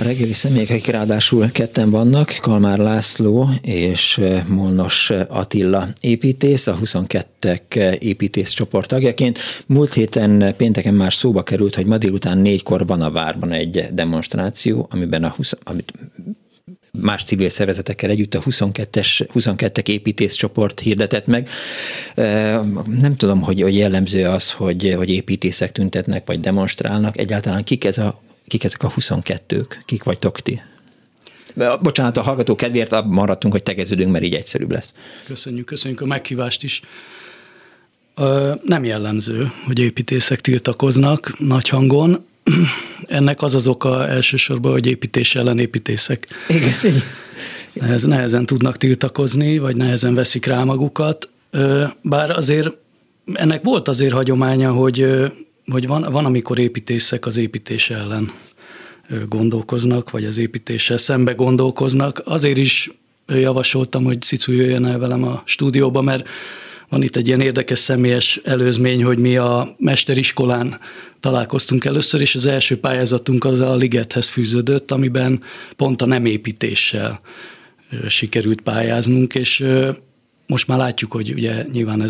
A reggeli személyek, akik ráadásul ketten vannak, Kalmár László és Molnár Attila építész, a 22-ek építész csoport tagjaként. Múlt héten pénteken már szóba került, hogy ma délután 4-kor van a várban egy demonstráció, amiben amit más civil szervezetekkel együtt a 22-ek építészcsoport hirdetett meg. Nem tudom, hogy jellemző az, hogy építészek tüntetnek, vagy demonstrálnak. Egyáltalán kik ezek a 22-k? Kik vagytok ti? Bocsánat, a hallgató kedvéért maradtunk, hogy tegeződünk, mert így egyszerűbb lesz. Köszönjük a meghívást is. Nem jellemző, hogy építészek tiltakoznak nagy hangon. Ennek az oka elsősorban, hogy építés ellen építészek. Igen. Nehezen tudnak tiltakozni, vagy nehezen veszik rá magukat. Bár azért ennek volt azért hagyománya, hogy van, amikor építészek az építés ellen gondolkoznak, vagy az építéssel szembe gondolkoznak. Azért is javasoltam, hogy Cicu jöjjön el velem a stúdióba, mert van itt egy ilyen érdekes személyes előzmény, hogy mi a mesteriskolán találkoztunk először, és az első pályázatunk az a Ligethez fűződött, amiben pont a nem építéssel sikerült pályáznunk, és most már látjuk, hogy ugye nyilván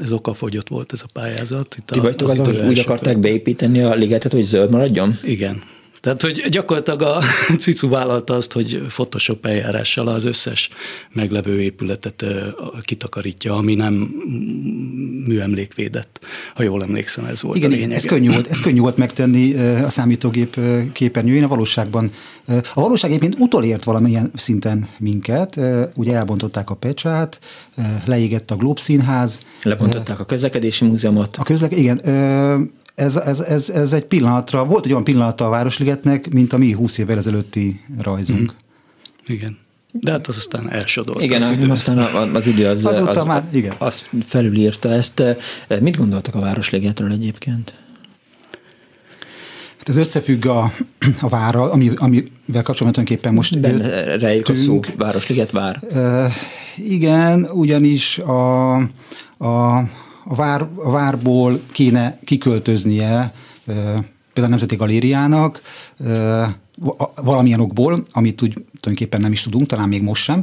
ez okafogyott volt ez a pályázat. Ti vagytok azon, hogy úgy akarták beépíteni a Ligetet, hogy zöld maradjon? Igen. Tehát, hogy gyakorlatilag a Cicu vállalta azt, hogy Photoshop eljárással az összes meglevő épületet kitakarítja, ami nem műemlékvédett. Ha jól emlékszem, ez volt. Igen, ez könnyű volt megtenni a számítógép képernyőjén. A valóság egyébként utolért valamilyen szinten minket. Ugye elbontották a Pecsét, leégett a Glob színház. Lebontották a közlekedési múzeumot. Igen. Ez egy pillanatra, volt egy olyan pillanata a Városligetnek, mint a mi 20 évvel ezelőtti rajzunk. Mm. Igen. De hát az aztán elsodort. Igen, aztán az idő az felülírta ezt. Mit gondoltak a Városligetről egyébként? Hát ez összefügg a várral, amivel kapcsolatban tulajdonképpen most rejlik a szó, Városliget vár. Igen, ugyanis a várból kéne kiköltöznie például a Nemzeti Galériának valamilyen okból, amit úgy tulajdonképpen nem is tudunk, talán még most sem.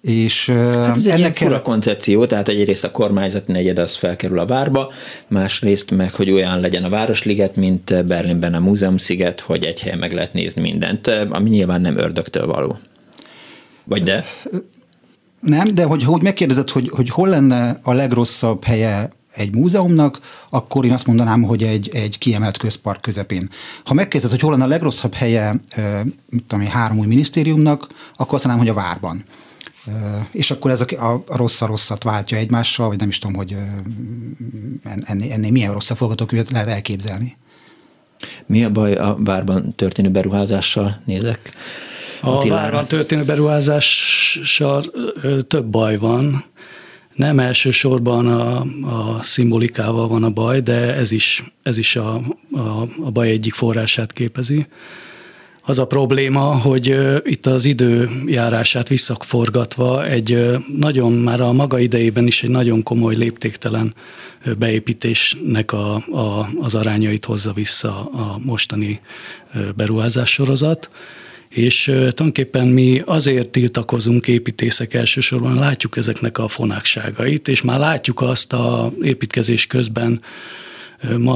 És hát ez ennek fura koncepció, tehát egyrészt a kormányzati negyed az felkerül a várba, másrészt meg, hogy olyan legyen a Városliget, mint Berlinben a Múzeumsziget, hogy egy helyen meg lehet nézni mindent, ami nyilván nem ördögtől való. Vagy de? Nem, de hogy megkérdezed, hogy hol lenne a legrosszabb helye egy múzeumnak, akkor én azt mondanám, hogy egy kiemelt közpark közepén. Ha megkérdezed, hogy hol lenne a legrosszabb helye, mit tudom én, 3 új minisztériumnak, akkor azt mondanám, hogy a várban. És akkor ez a rossz-rosszat váltja egymással, vagy nem is tudom, hogy ennél milyen rossz a forgatókönyvet lehet elképzelni. Mi a baj a várban történő beruházással, nézek? A várban történő beruházással több baj van. Nem elsősorban a szimbolikával van a baj, de ez is a baj egyik forrását képezi. Az a probléma, hogy itt az időjárását visszaforgatva egy nagyon, már a maga idejében is egy nagyon komoly léptéktelen beépítésnek az arányait hozza vissza a mostani beruházás sorozat. És tulajdonképpen mi azért tiltakozunk építészek elsősorban, látjuk ezeknek a fonákságait, és már látjuk azt a építkezés közben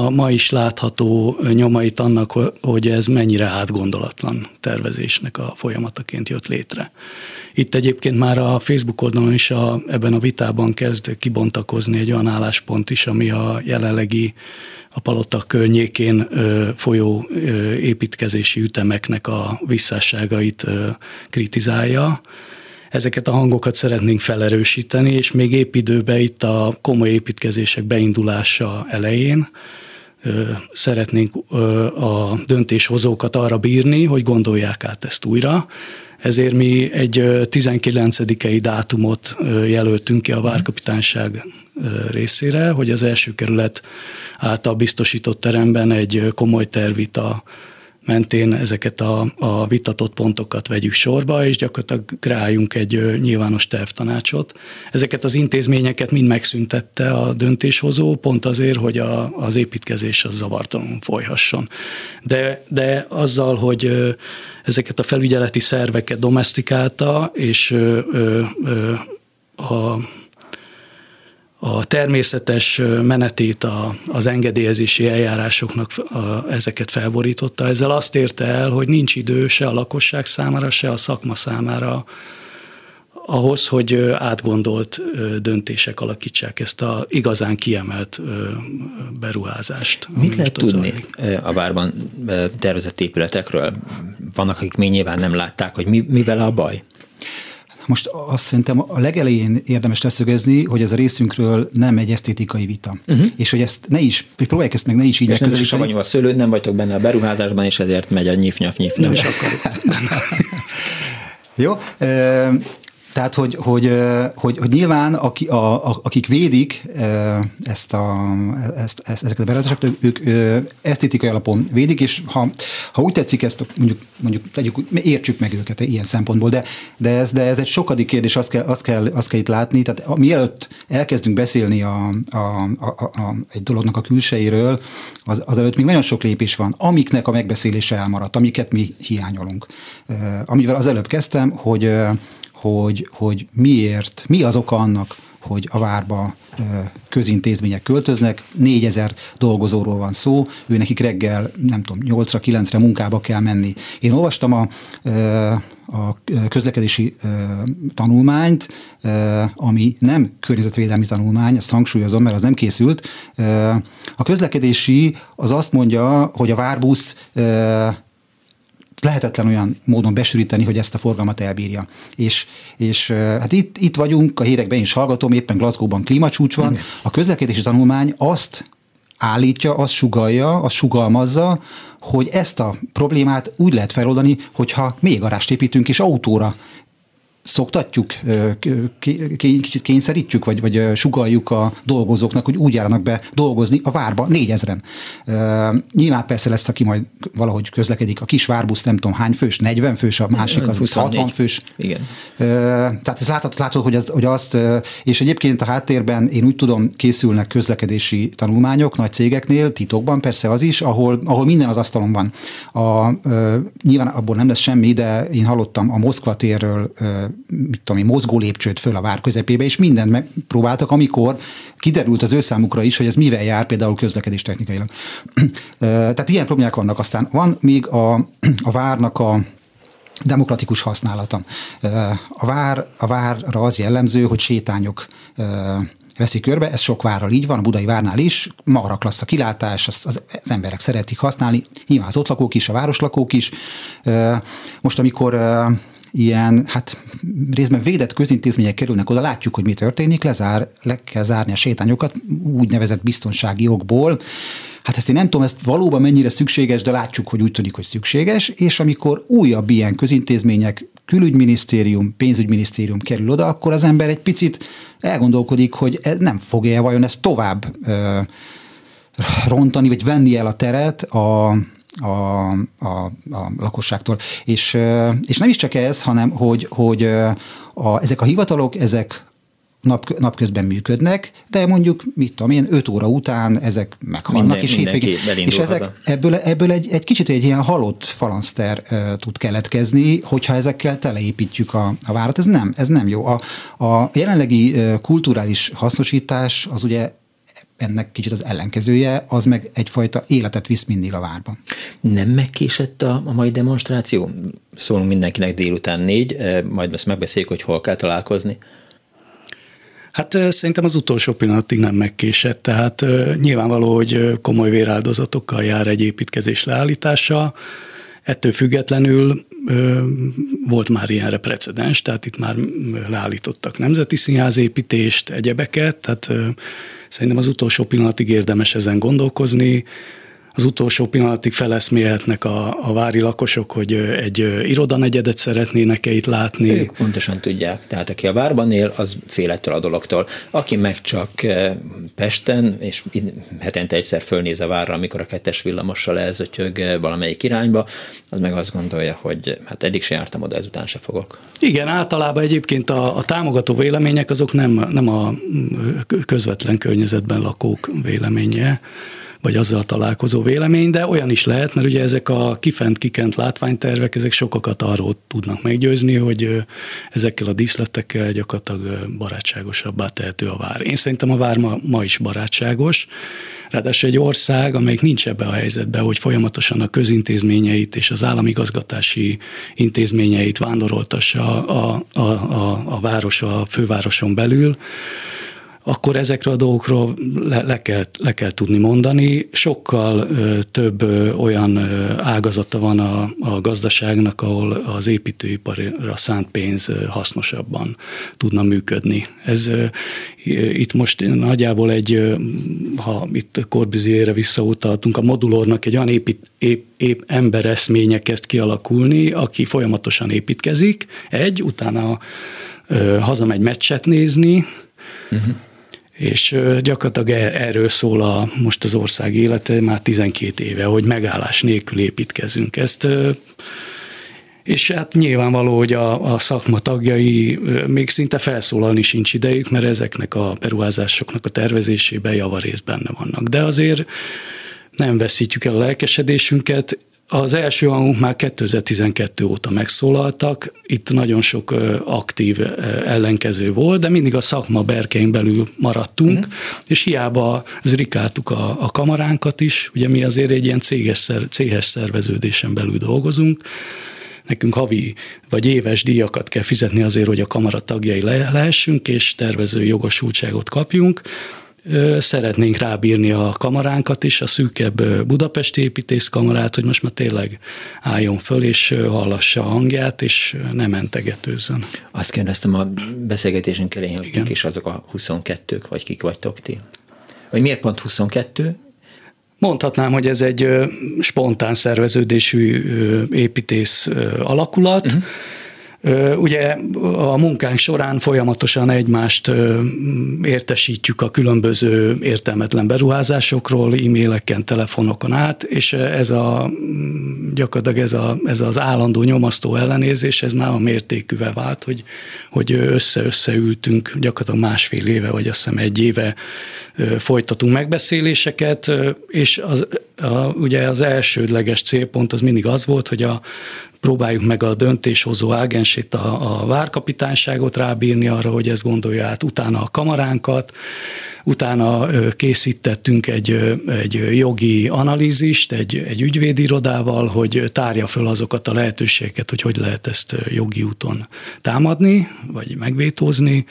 ma is látható nyomait annak, hogy ez mennyire átgondolatlan tervezésnek a folyamataként jött létre. Itt egyébként már a Facebook oldalon is ebben a vitában kezd kibontakozni egy olyan álláspont is, ami a jelenlegi a palota környékén folyó építkezési ütemeknek a visszásságait kritizálja. Ezeket a hangokat szeretnénk felerősíteni, és még épp időben itt a komoly építkezések beindulása elején szeretnénk a döntéshozókat arra bírni, hogy gondolják át ezt újra. Ezért mi egy 19-i dátumot jelöltünk ki a Várkapitányság részére, hogy az első kerület által biztosított teremben egy komoly tervvita mentén ezeket a vitatott pontokat vegyük sorba, és gyakorlatilag rájunk egy nyilvános tervtanácsot. Ezeket az intézményeket mind megszüntette a döntéshozó, pont azért, hogy az építkezés az zavartalanul folyhasson. De azzal, hogy ezeket a felügyeleti szerveket domestikálta, és a természetes menetét az engedélyezési eljárásoknak ezeket felborította. Ezzel azt érte el, hogy nincs idő se a lakosság számára, se a szakma számára ahhoz, hogy átgondolt döntések alakítsák ezt a igazán kiemelt beruházást. Mit lehet tudni a várban tervezett épületekről? Vannak, akik még nyilván nem látták, hogy mivel a baj? Most azt szerintem a legelején érdemes leszögezni, hogy ez a részünkről nem egy esztétikai vita. És hogy ezt ne is, hogy próbálják ezt meg ne is így megközelíteni. És nem is savanyú a szőlő, nem vagytok benne a beruházásban, és ezért megy a nyif-nyaf-nyif, nem sokkal. Jó, tehát, hogy nyilván akik védik ezeket a beruházásokat, ők esztétikai alapon védik, és ha úgy tetszik ezt, mondjuk értsük meg őket ilyen szempontból, de ez egy sokadik kérdés, azt kell itt látni, tehát mielőtt elkezdünk beszélni egy dolognak a külsejéről, azelőtt még nagyon sok lépés van, amiknek a megbeszélése elmaradt, amiket mi hiányolunk. Amivel az előbb kezdtem, hogy miért, mi az oka annak, hogy a várba közintézmények költöznek, 4000 dolgozóról van szó, őnekik reggel, nem tudom, 8-ra, 9-re munkába kell menni. Én olvastam a közlekedési tanulmányt, ami nem környezetvédelmi tanulmány, ezt hangsúlyozom, mert az nem készült. A közlekedési az azt mondja, hogy a várbusz lehetetlen olyan módon besűríteni, hogy ezt a forgalmat elbírja. És hát itt vagyunk, a hírekben is hallgatom, éppen Glasgow-ban klímacsúcs van. A közlekedési tanulmány azt állítja, azt sugallja, azt sugalmazza, hogy ezt a problémát úgy lehet feloldani, hogyha még garást építünk és autóra szoktatjuk, kicsit kényszerítjük, vagy sugalljuk a dolgozóknak, hogy úgy járnak be dolgozni a várba 4000-en. Nyilván persze lesz, aki majd valahogy közlekedik. A kis várbusz nem tudom hány fős, 40 fős, a másik az 24. 60 fős. Igen. Tehát ez látható, hogy azt, és egyébként a háttérben én úgy tudom, készülnek közlekedési tanulmányok nagy cégeknél, titokban persze az is, ahol minden az asztalon van. Nyilván abból nem lesz semmi, de én hallottam a Moszkva térről mozgó lépcsőt föl a vár közepébe, és mindent megpróbáltak, amikor kiderült az ő számukra is, hogy ez mivel jár, például közlekedés technikailag. Tehát ilyen problémák vannak. Aztán van még a várnak a demokratikus használata. A várra az jellemző, hogy sétányok veszi körbe, ez sok várral így van, a budai várnál is, magra klassz a kilátás, az emberek szeretik használni, nyilván az ott lakók is, a városlakók is. Most amikor ilyen, hát részben védett közintézmények kerülnek oda, látjuk, hogy mi történik, le kell zárni a sétányokat úgynevezett biztonsági okból. Hát ezt én nem tudom, ezt valóban mennyire szükséges, de látjuk, hogy úgy tűnik, hogy szükséges, és amikor újabb ilyen közintézmények, külügyminisztérium, pénzügyminisztérium kerül oda, akkor az ember egy picit elgondolkodik, hogy nem fogja vajon ezt tovább rontani, vagy venni el a teret a lakosságtól. És nem is csak ez, hanem hogy ezek a hivatalok, ezek napközben működnek, de mondjuk, mit tudom én, 5 óra után ezek meghalnak, és hétvégén. És ebből egy kicsit egy ilyen halott falanszter tud keletkezni, hogyha ezekkel teleépítjük a várat. Ez nem jó. A jelenlegi kulturális hasznosítás az ugye ennek kicsit az ellenkezője, az meg egyfajta életet visz mindig a várban. Nem megkésett a mai demonstráció? Szólunk mindenkinek délután 4, majd ezt megbeszéljük, hogy hol kell találkozni. Hát szerintem az utolsó pillanatig nem megkésett, tehát nyilvánvaló, hogy komoly véráldozatokkal jár egy építkezés leállítása, ettől függetlenül volt már ilyenre precedens, tehát itt már leállítottak nemzeti színházépítést, egyebeket, tehát szerintem az utolsó pillanatig érdemes ezen gondolkozni. az utolsó pillanatig feleszmélhetnek a vári lakosok, hogy egy irodanegyedet szeretnének-e itt látni. Ők pontosan tudják. Tehát aki a várban él, az fél ettől a dologtól. Aki meg csak Pesten, és hetente egyszer fölnéz a várra, amikor a 2-es villamossal elzötyög valamelyik irányba, az meg azt gondolja, hogy hát eddig se jártam oda, ezután se fogok. Igen, általában egyébként a támogató vélemények azok nem a közvetlen környezetben lakók véleménye, vagy azzal találkozó vélemény, de olyan is lehet, mert ugye ezek a kifent-kikent látványtervek, ezek sokakat arról tudnak meggyőzni, hogy ezekkel a díszletekkel gyakorlatilag barátságosabbá tehető a vár. Én szerintem a vár ma is barátságos, ráadásul egy ország, amelyik nincs ebbe a helyzetbe, hogy folyamatosan a közintézményeit és az államigazgatási intézményeit vándoroltassa a város, a fővároson belül, akkor ezekről a dolgokról le kell tudni mondani. Sokkal több olyan ágazata van a gazdaságnak, ahol az építőiparra szánt pénz hasznosabban tudna működni. Ez itt most nagyjából ha itt Corbusier-re visszautaltunk, a Modulornak egy olyan embereszménye kezd kialakulni, aki folyamatosan építkezik, utána hazamegy meccset nézni, és gyakorlatilag erről szól most az ország élete már 12 éve, hogy megállás nélkül építkezünk. És hát nyilvánvaló, hogy a szakma tagjai még szinte felszólalni sincs idejük, mert ezeknek a beruházásoknak a tervezésében javarészt benne vannak. De azért nem veszítjük el a lelkesedésünket. Az első hangunk már 2012 óta megszólaltak, itt nagyon sok aktív ellenkező volt, de mindig a szakma berkein belül maradtunk, és hiába zrikáltuk a kamaránkat is, ugye mi azért egy ilyen céhes szerveződésen belül dolgozunk, nekünk havi vagy éves díjakat kell fizetni azért, hogy a kamara tagjai lehessünk, és tervező jogosultságot kapjunk. Szeretnénk rábírni a kamaránkat is, a szűkebb budapesti építészkamarát, hogy most már tényleg álljon föl, és hallassa a hangját, és nem mentegetőzön. Azt kérdeztem a beszélgetésünk elején, hogy kik is azok a 22-k, vagy kik vagytok ti? Vagy miért pont 22? Mondhatnám, hogy ez egy spontán szerveződésű építész alakulat. Ugye a munkánk során folyamatosan egymást értesítjük a különböző értelmetlen beruházásokról, e-maileken, telefonokon át, és gyakorlatilag ez az állandó nyomasztó ellenérzés, ez már a mértékűvel vált, hogy összeültünk gyakorlatilag másfél éve, vagy azt hiszem egy éve folytatunk megbeszéléseket, és ugye az elsődleges célpont az mindig az volt, hogy próbáljuk meg a döntéshozó ágensét, a várkapitányságot rábírni arra, hogy ezt gondolja át, utána a kamaránkat, utána készítettünk egy jogi analízist, egy ügyvédirodával, hogy tárja föl azokat a lehetőségeket, hogy lehet ezt jogi úton támadni, vagy megvétózni.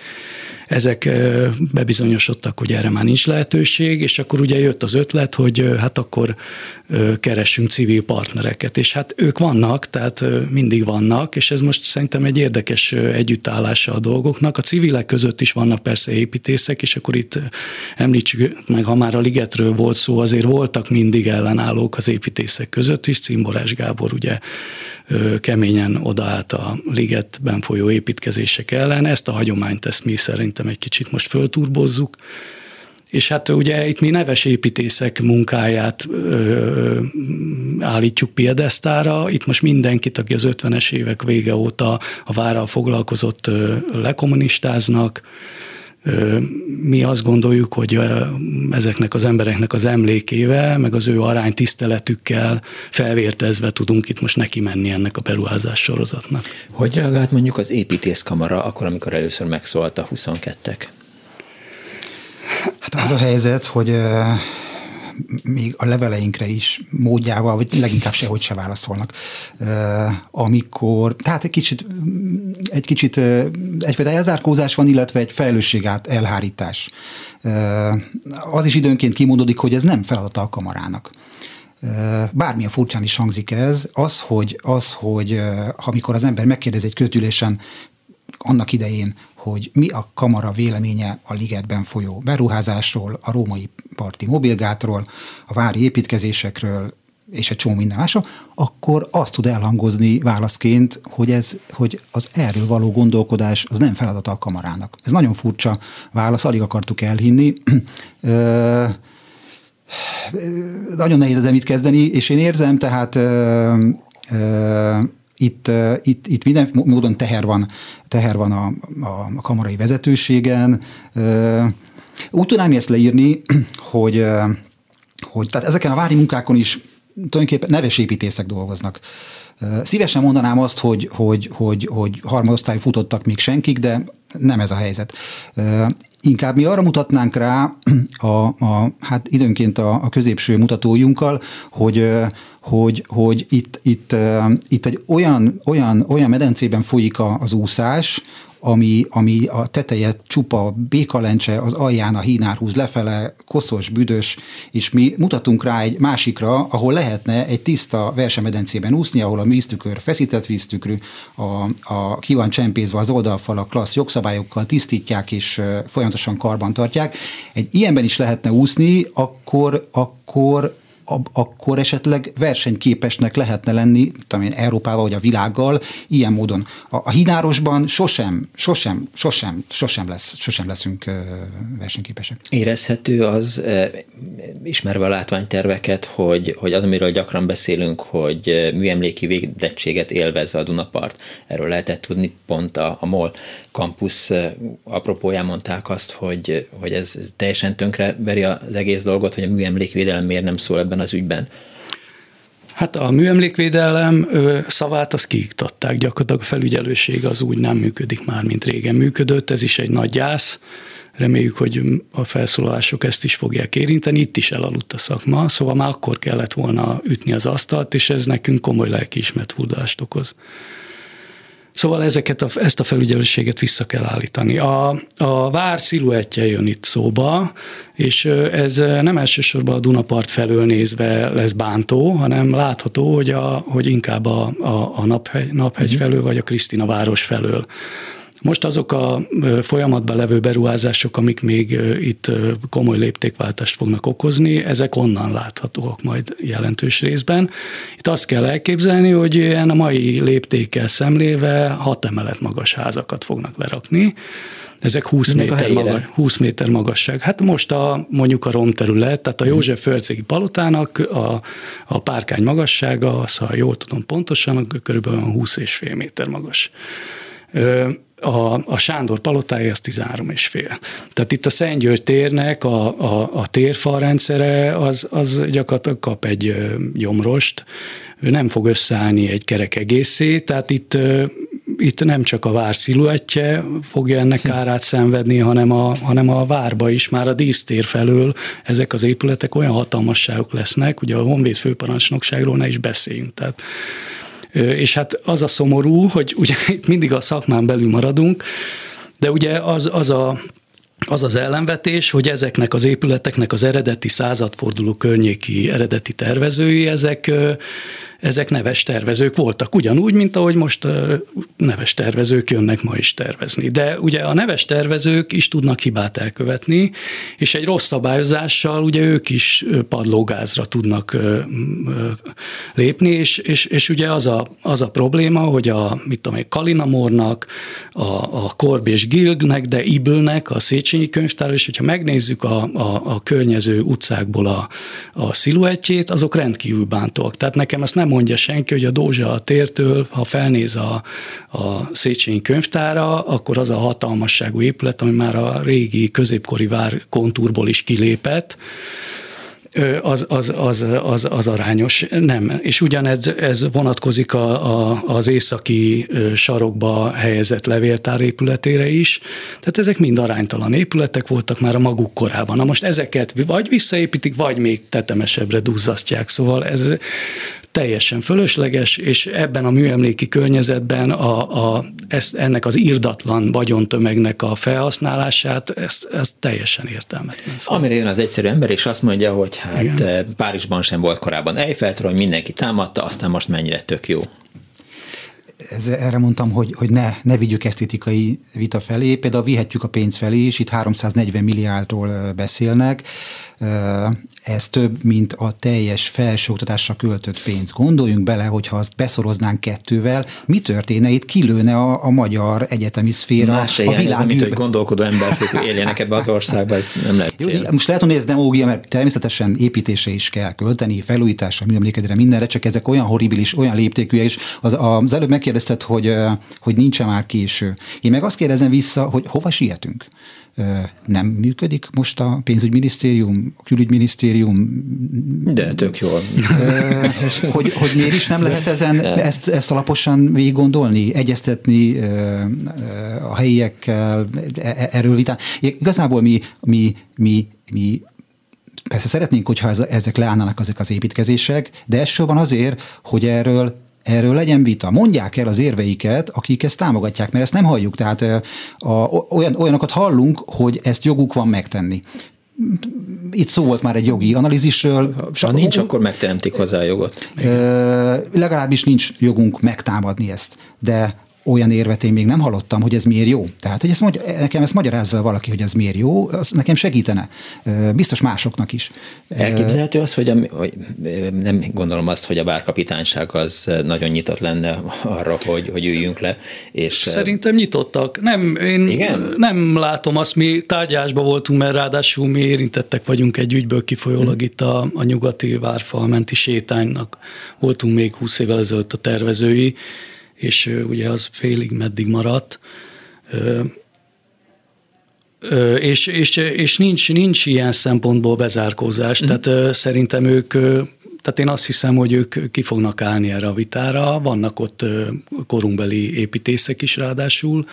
Ezek bebizonyosodtak, hogy erre már nincs lehetőség, és akkor ugye jött az ötlet, hogy hát akkor keressünk civil partnereket, és hát ők vannak, tehát mindig vannak, és ez most szerintem egy érdekes együttállása a dolgoknak. A civilek között is vannak persze építészek, és akkor itt említsük meg, ha már a Ligetről volt szó, azért voltak mindig ellenállók az építészek között is. Cimborás Gábor ugye keményen odaállt a Ligetben folyó építkezések ellen. Ezt a hagyományt mi szerintem egy kicsit most fölturbozzuk. És hát ugye itt mi neves építészek munkáját állítjuk piedesztára, itt most mindenkit, aki az 50-es évek vége óta a várral foglalkozott lekommunistáznak. Mi azt gondoljuk, hogy ezeknek az embereknek az emlékével, meg az ő aránytiszteletükkel felvértezve tudunk itt most neki menni ennek a beruházás sorozatnak. Hogy reagált mondjuk az építészkamara akkor, amikor először megszólalt a 22-ek? Hát az a helyzet, hogy még a leveleinkre is módjával, vagy leginkább sehogy se válaszolnak. Amikor, tehát egy kicsit egyfajta elzárkózás van, illetve egy felelősségát elhárítás. Az is időnként kimondódik, hogy ez nem feladata a kamarának. Bármilyen furcsán is hangzik ez, amikor az ember megkérdezi egy közgyűlésen annak idején, hogy mi a kamara véleménye a ligetben folyó beruházásról, a római parti mobilgátról, a vári építkezésekről, és egy csomó minden másra, akkor azt tud elhangozni válaszként, hogy az erről való gondolkodás az nem feladata a kamarának. Ez nagyon furcsa válasz, alig akartuk elhinni. Nagyon nehéz ezzel mit kezdeni, és én érzem, tehát itt minden módon teher van a kamarai vezetőségen. Úgy tudnám ezt leírni, hogy tehát ezeken a vári munkákon is tulajdonképpen neves építészek dolgoznak. Szívesen mondanám azt, hogy harmadosztályú futottak még senkik, de nem ez a helyzet. Inkább mi arra mutatnánk rá hát időnként a középső mutatójunkkal, hogy itt egy olyan medencében folyik az úszás, ami a teteje csupa békalencse, az alján a hínár húz lefele, koszos, büdös, és mi mutatunk rá egy másikra, ahol lehetne egy tiszta versemedencében úszni, ahol a víztükör feszített víztükrű, ki van csempézve az oldalfal, a klassz jogszabályokkal tisztítják és folyamatosan karbantartják. Egy ilyenben is lehetne úszni, akkor esetleg versenyképesnek lehetne lenni, tudom én, Európával vagy a világgal, ilyen módon. A hínárosban sosem leszünk versenyképesek. Érezhető az, ismerve a látványterveket, hogy az, amiről gyakran beszélünk, hogy műemléki védettséget élvez a Dunapart. Erről lehetett tudni, pont a MOL Campus apropóján mondták azt, hogy ez teljesen tönkreveri az egész dolgot, hogy a műemlékvédelem miért nem szól ebben az ügyben? Hát a műemlékvédelem szavát azt kiiktatták, gyakorlatilag a felügyelőség az úgy nem működik már, mint régen működött, ez is egy nagy gyász, reméljük, hogy a felszólalások ezt is fogják érinteni, itt is elaludt a szakma, szóval már akkor kellett volna ütni az asztalt, és ez nekünk komoly lelkiismert-furdalást okoz. Szóval ezt a felügyelőséget vissza kell állítani. A vár sziluettje jön itt szóba, és ez nem elsősorban a Dunapart felől nézve lesz bántó, hanem látható, hogy inkább a Naphegy felől, vagy a Krisztina város felől. Most azok a folyamatban levő beruházások, amik még itt komoly léptékváltást fognak okozni, ezek onnan láthatóak majd jelentős részben. Itt azt kell elképzelni, hogy ilyen a mai léptékkel szemléve 6 emelet magas házakat fognak berakni. Ezek 20 méter magasság. Hát most mondjuk a romterület, tehát a József Förcségi palotának a párkány magassága, azt, ha jól tudom pontosan, körülbelül 20,5 méter magas. A Sándor palotája az 13,5. Tehát itt a Szentgyörgy térnek a térfalrendszere az gyakorlatilag kap egy gyomrost, nem fog összeállni egy kerek egészé, tehát itt nem csak a vár sziluettje fogja ennek kárát szenvedni, hanem a várba is, már a dísztér felől ezek az épületek olyan hatalmasságok lesznek, ugye a Honvéd Főparancsnokságról ne is beszéljünk, tehát és hát az a szomorú, hogy ugye itt mindig a szakmán belül maradunk, de ugye az ellenvetés, hogy ezeknek az épületeknek az eredeti századforduló környéki eredeti tervezői, ezek neves tervezők voltak. Ugyanúgy, mint ahogy most neves tervezők jönnek ma is tervezni. De ugye a neves tervezők is tudnak hibát elkövetni, és egy rossz szabályozással ugye ők is padlógázra tudnak lépni, és ugye az a probléma, hogy Kalinamornak, a Korb és Gilgnek, de Ibülnek, a Széchenyi Könyvtár, és hogyha megnézzük a környező utcákból a sziluettjét, azok rendkívül bántóak. Tehát nekem ezt nem mondja senki, hogy a Dózsa tértől, ha felnéz a Széchenyi Könyvtára, akkor az a hatalmasságú épület, ami már a régi középkori vár kontúrból is kilépett, az arányos, nem. És ugyanez vonatkozik az északi sarokba helyezett levéltár épületére is. Tehát ezek mind aránytalan épületek voltak már a maguk korában. Na most ezeket vagy visszaépítik, vagy még tetemesebbre duzzasztják. Szóval ez teljesen fölösleges, és ebben a műemléki környezetben ennek az irdatlan vagyontömegnek a felhasználását, ezt teljesen értelmetlen. Amire jön az egyszerű ember, és azt mondja, hogy hát igen, Párizsban sem volt korábban Eiffeltről, mindenki támadta, aztán most mennyire tök jó. erre mondtam, hogy ne vigyük esztétikai vita felé, például vihetjük a pénz felé is, itt 340 milliárdról beszélnek, ez több, mint a teljes felsőoktatásra költött pénz. Gondoljunk bele, hogyha azt beszoroznánk kettővel, mi történne itt, kilőne a magyar egyetemi szféra. Más a világ, mint hogy gondolkodó emberek éljenek ebbe az országba, ez nem lehet cél. Most lehet, hogy ez demagógia, mert természetesen építése is kell költeni, felújításra, műemlékedre, mindenre, csak ezek olyan horribilis, olyan léptékűek, és az előbb megkérdezted, hogy nincs-e már késő. Én meg azt kérdezem vissza, hogy hova sietünk? Nem működik most a pénzügyminisztérium, a külügyminisztérium? De tök jól. Hogy miért is nem lehet ezt alaposan végig gondolni, egyeztetni a helyiekkel, erről vitálni. Igazából mi persze szeretnénk, hogyha ezek leállnának ezek az építkezések, de elsősorban azért, hogy erről legyen vita. Mondják el az érveiket, akik ezt támogatják, mert ezt nem halljuk. Tehát olyanokat hallunk, hogy ezt joguk van megtenni. Itt szó volt már egy jogi analízisről. Ha nincs, akkor megteremtik hozzá a jogot. Legalábbis nincs jogunk megtámadni ezt. De olyan érvet én még nem hallottam, hogy ez miért jó. Tehát, hogy nekem ezt magyarázza valaki, hogy ez miért jó, az nekem segítene. Biztos másoknak is. Elképzelhető az, hogy nem gondolom azt, hogy a várkapitányság az nagyon nyitott lenne arra, hogy üljünk le. És szerintem nyitottak. Nem látom azt, mi tárgyásban voltunk, mert ráadásul mi érintettek vagyunk egy ügyből kifolyólag itt a nyugati várfal menti sétánynak. Voltunk még 20 évvel ezelőtt a tervezői, és ugye az félig meddig maradt, és nincs ilyen szempontból bezárkózás, tehát szerintem ők, tehát én azt hiszem, hogy ők ki fognak állni erre a vitára, vannak ott korunkbeli építészek is ráadásul,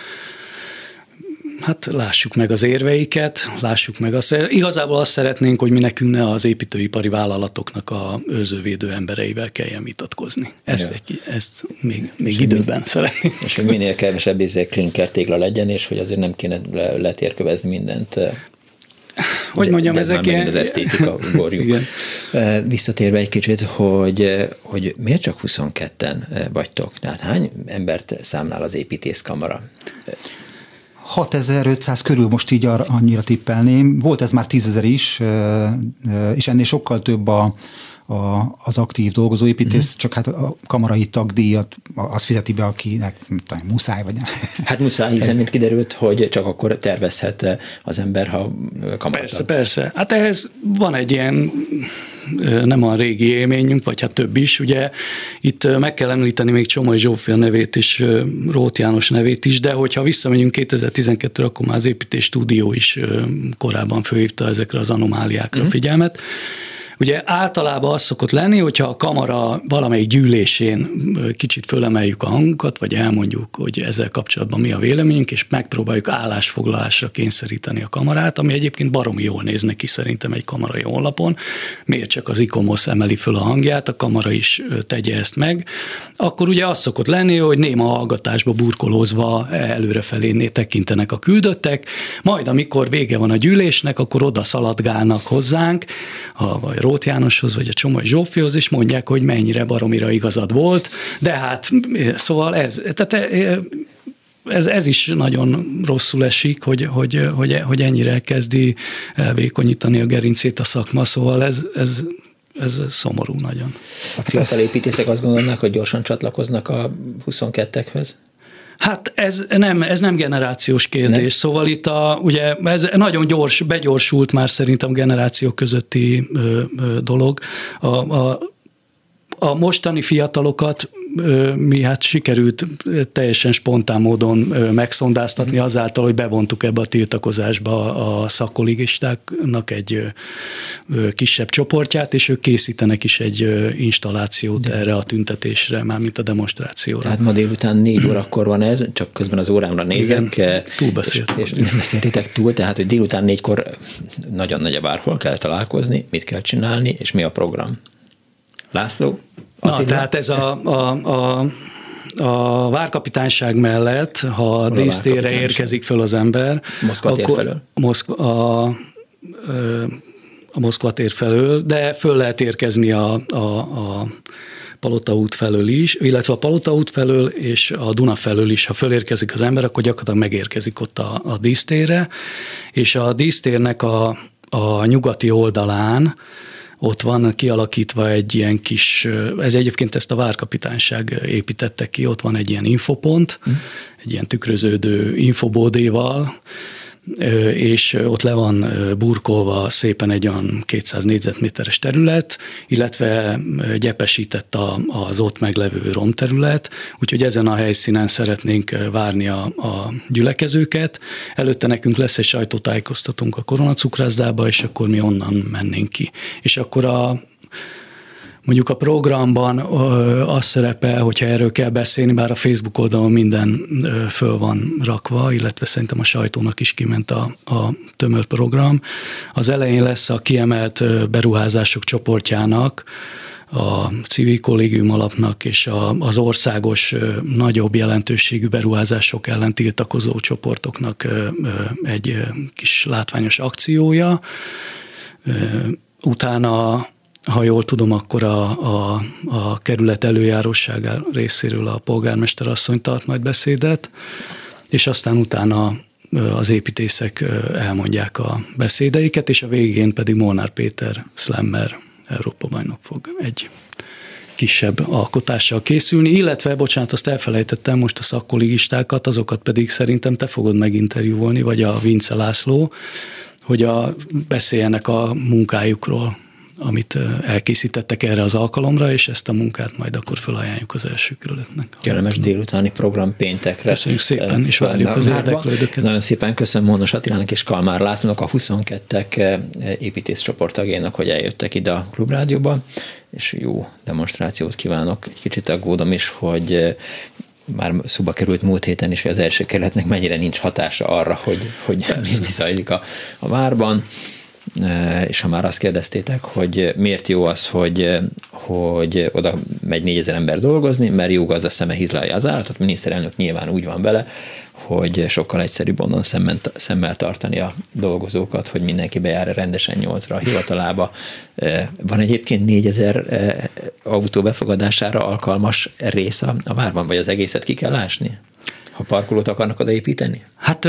hát lássuk meg az érveiket, lássuk meg azt. Igazából azt szeretnénk, hogy mi nekünk ne az építőipari vállalatoknak a őrzővédő embereivel kelljen vitatkozni. Ezt még időben szeretném. És hogy minél kevesebb klinker tégla legyen, és hogy azért nem kéne letérkövezni mindent. Hogy mondjam, ezek ilyen... az esztétika borjuk. Visszatérve egy kicsit, hogy miért csak 22-en vagytok? Tehát hány embert számlál az építészkamara? 6500 körül most így annyira tippelném. Volt ez már 10 000 is, és ennél sokkal több az aktív dolgozóépítész, csak hát a kamarai tagdíjat az fizeti be, akinek muszáj vagy. Hát muszáj, hiszen mint kiderült, hogy csak akkor tervezhet az ember, ha kamaratag. Persze. Hát ehhez van egy ilyen nem a régi élményünk, vagy hát több is. Ugye itt meg kell említeni még Csomay Zsófia nevét és Róth János nevét is, de hogyha visszamegyünk 2012-re, akkor már az építés stúdió is korábban fölhívta ezekre az anomáliákra figyelmet. Ugye általában az szokott lenni, hogyha a kamara valamelyik gyűlésén kicsit fölemeljük a hangunkat, vagy elmondjuk, hogy ezzel kapcsolatban mi a véleményünk, és megpróbáljuk állásfoglalásra kényszeríteni a kamarát, ami egyébként baromi jól néz ki szerintem egy kamarai honlapon. Miért csak az ICOMOSZ emeli föl a hangját, a kamara is tegye ezt meg. Akkor ugye az szokott lenni, hogy néma hallgatásba burkolózva előrefelé tekintenek a küldöttek, majd amikor vége van a gyűlésnek, akkor oda szaladgálnak hozzánk, vagy Róth Jánoshoz, vagy a Csomay Zsófihoz, és mondják, hogy mennyire baromira igazad volt, de hát szóval ez is nagyon rosszul esik, hogy ennyire kezdi elvékonyítani a gerincét a szakma, szóval ez szomorú nagyon. A fiatal építészek azt gondolnak, hogy gyorsan csatlakoznak a 22-ekhez? Hát ez nem generációs kérdés, nem? Szóval itt ugye ez nagyon begyorsult már szerintem generációk közötti dolog. A mostani fiatalokat mi hát sikerült teljesen spontán módon megszondáztatni azáltal, hogy bevontuk ebbe a tiltakozásba a szakkollégistáknak egy kisebb csoportját, és ők készítenek is egy installációt erre a tüntetésre, mármint a demonstrációra. Tehát ma délután 4 órakor van ez, csak közben az órámra nézek. Igen, és nem beszéltétek túl, tehát hogy délután 4-kor nagyon nagy a várhol kell találkozni, mit kell csinálni, és mi a program? László? Attila? Na, tehát ez a várkapitányság mellett, ha a dísztérre érkezik föl az ember, Moszkva tér felől. A Moszkva tér felől, de föl lehet érkezni a Palota út felől is, illetve a Palota út felől és a Duna felől is, ha fölérkezik az ember, akkor gyakorlatilag megérkezik ott a dísztérre, és a dísztérnek a nyugati oldalán ott van kialakítva egy ilyen kis, ez egyébként ezt a Várkapitányság építette ki, ott van egy ilyen infopont, egy ilyen tükröződő infobódéval, és ott le van burkolva szépen egy olyan 200 négyzetméteres terület, illetve gyepesített az ott meglevő romterület, úgyhogy ezen a helyszínen szeretnénk várni a gyülekezőket. Előtte nekünk lesz egy sajtótájékoztatónk a koronacukrászdában, és akkor mi onnan mennénk ki. És akkor mondjuk a programban az szerepel, hogyha erről kell beszélni, bár a Facebook oldalon minden föl van rakva, illetve szerintem a sajtónak is kiment a tömör program. Az elején lesz a kiemelt beruházások csoportjának, a civil kollégium alapnak és az országos nagyobb jelentőségű beruházások ellen tiltakozó csoportoknak egy kis látványos akciója. Utána, ha jól tudom, akkor a kerület előjárossága részéről a polgármester asszony tart majd beszédet, és aztán utána az építészek elmondják a beszédeiket, és a végén pedig Molnár Péter Slemmer Európa-bajnok fog egy kisebb alkotással készülni, illetve, bocsánat, azt elfelejtettem, most a szakkollégistákat, azokat pedig szerintem te fogod meginterjúvolni, vagy a Vince László, hogy beszéljenek a munkájukról, amit elkészítettek erre az alkalomra, és ezt a munkát majd akkor felajánljuk az első kerületnek. Kellemes délutáni program péntekre. Köszönjük szépen, és várjuk az érdeklődőket. Nagyon szépen köszönöm Molnár Attilának és Kalmár Lászlónak, a 22-ek építészcsoport tagjának, hogy eljöttek ide a Klubrádióba, és jó demonstrációt kívánok. Egy kicsit aggódom is, hogy már szóba került múlt héten is, hogy az első kerületnek mennyire nincs hatása arra, hogy mi zajlik a várban. És ha már azt kérdeztétek, hogy miért jó az, hogy oda megy 4000 ember dolgozni, mert jó gazda szeme hízlalja az állatot, miniszterelnök nyilván úgy van vele, hogy sokkal egyszerűbb onnan szemmel tartani a dolgozókat, hogy mindenki bejár rendesen 8-ra a hivatalába. Van egyébként 4000 autó befogadására alkalmas rész a várban, vagy az egészet ki kell ásni? Ha parkolót akarnak odaépíteni? Hát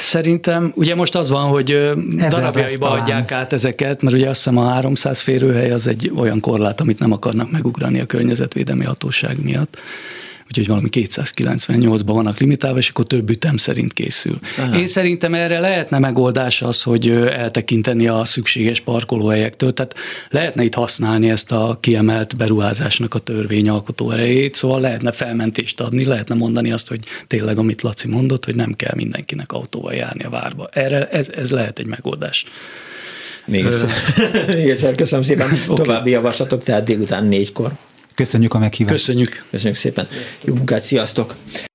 szerintem, ugye most az van, hogy darabjaiba adják át ezeket, mert ugye azt hiszem a 300 férőhely az egy olyan korlát, amit nem akarnak megugrani a környezetvédelmi hatóság miatt. Úgyhogy valami 298-ban vannak limitálva, és akkor több ütem szerint készül. Aha. Én szerintem erre lehetne megoldás az, hogy eltekinteni a szükséges parkolóhelyektől, tehát lehetne itt használni ezt a kiemelt beruházásnak a törvényalkotó erejét, szóval lehetne felmentést adni, lehetne mondani azt, hogy tényleg, amit Laci mondott, hogy nem kell mindenkinek autóval járni a várba. Erre ez lehet egy megoldás. Még egyszer köszönöm szépen. Okay. További javaslatok, tehát délután 4-kor. Köszönjük a meghívást. Köszönjük szépen. Jó munkát, sziasztok!